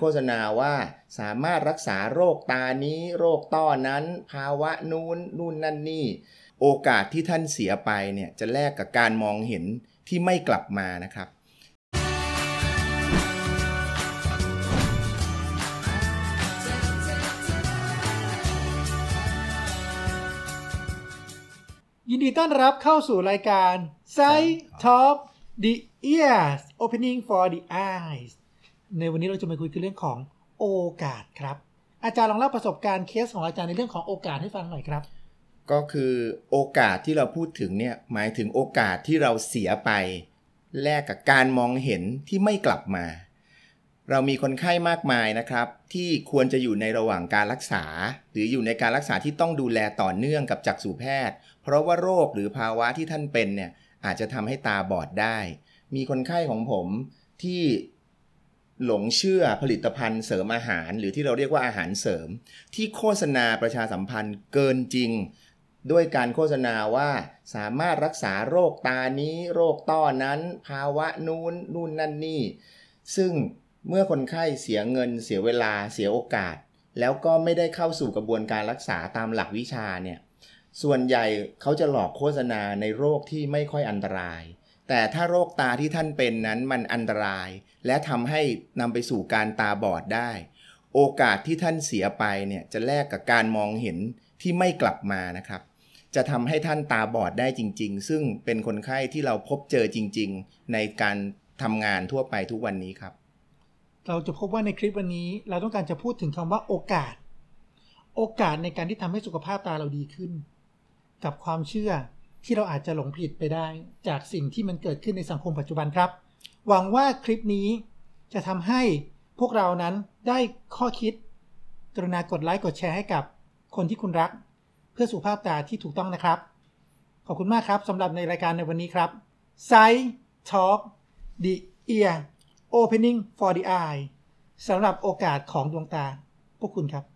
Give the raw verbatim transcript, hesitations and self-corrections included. โฆษณาว่าสามารถรักษาโรคตานี้โรคต้อนั้นภาวะนู้นนู่นนั่นนี่โอกาสที่ท่านเสียไปเนี่ยจะแลกกับการมองเห็นที่ไม่กลับมานะครับยินดีต้อนรับเข้าสู่รายการ Sight Talk The Ear Opening for the Eyes ในวันนี้เราจะมาคุยกันเรื่องของโอกาสครับอาจารย์ลองเล่าประสบการณ์เคสของอาจารย์ในเรื่องของโอกาสให้ฟังหน่อยครับก็คือโอกาสที่เราพูดถึงเนี่ยหมายถึงโอกาสที่เราเสียไปแลกกับการมองเห็นที่ไม่กลับมาเรามีคนไข้มากมายนะครับที่ควรจะอยู่ในระหว่างการรักษาหรืออยู่ในการรักษาที่ต้องดูแลต่อเนื่องกับจักษุแพทย์เพราะว่าโรคหรือภาวะที่ท่านเป็นเนี่ยอาจจะทำให้ตาบอดได้มีคนไข้ของผมที่หลงเชื่อผลิตภัณฑ์เสริมอาหารหรือที่เราเรียกว่าอาหารเสริมที่โฆษณาประชาสัมพันธ์เกินจริงด้วยการโฆษณาว่าสามารถรักษาโรคตานี้โรคต้อนั้นภาวะนู้นนู่นนั่นนี่ซึ่งเมื่อคนไข้เสียเงินเสียเวลาเสียโอกาสแล้วก็ไม่ได้เข้าสู่กระบวนการรักษาตามหลักวิชาเนี่ยส่วนใหญ่เขาจะหลอกโฆษณาในโรคที่ไม่ค่อยอันตรายแต่ถ้าโรคตาที่ท่านเป็นนั้นมันอันตรายและทำให้นำไปสู่การตาบอดได้โอกาสที่ท่านเสียไปเนี่ยจะแลกกับการมองเห็นที่ไม่กลับมานะครับจะทำให้ท่านตาบอดได้จริงๆซึ่งเป็นคนไข้ที่เราพบเจอจริงๆในการทำงานทั่วไปทุกวันนี้ครับเราจะพบว่าในคลิปวันนี้เราต้องการจะพูดถึงคำว่าโอกาสโอกาสในการที่ทำให้สุขภาพตาเราดีขึ้นกับความเชื่อที่เราอาจจะหลงผิดไปได้จากสิ่งที่มันเกิดขึ้นในสังคมปัจจุบันครับหวังว่าคลิปนี้จะทำให้พวกเรานั้นได้ข้อคิดกรุณากดไลค์กดแชร์ให้กับคนที่คุณรักเพื่อสุขภาพตาที่ถูกต้องนะครับขอบคุณมากครับสำหรับในรายการในวันนี้ครับ Sight Talk The Ear Opening for the Eye สำหรับโอกาสของดวงตาพวกคุณครับ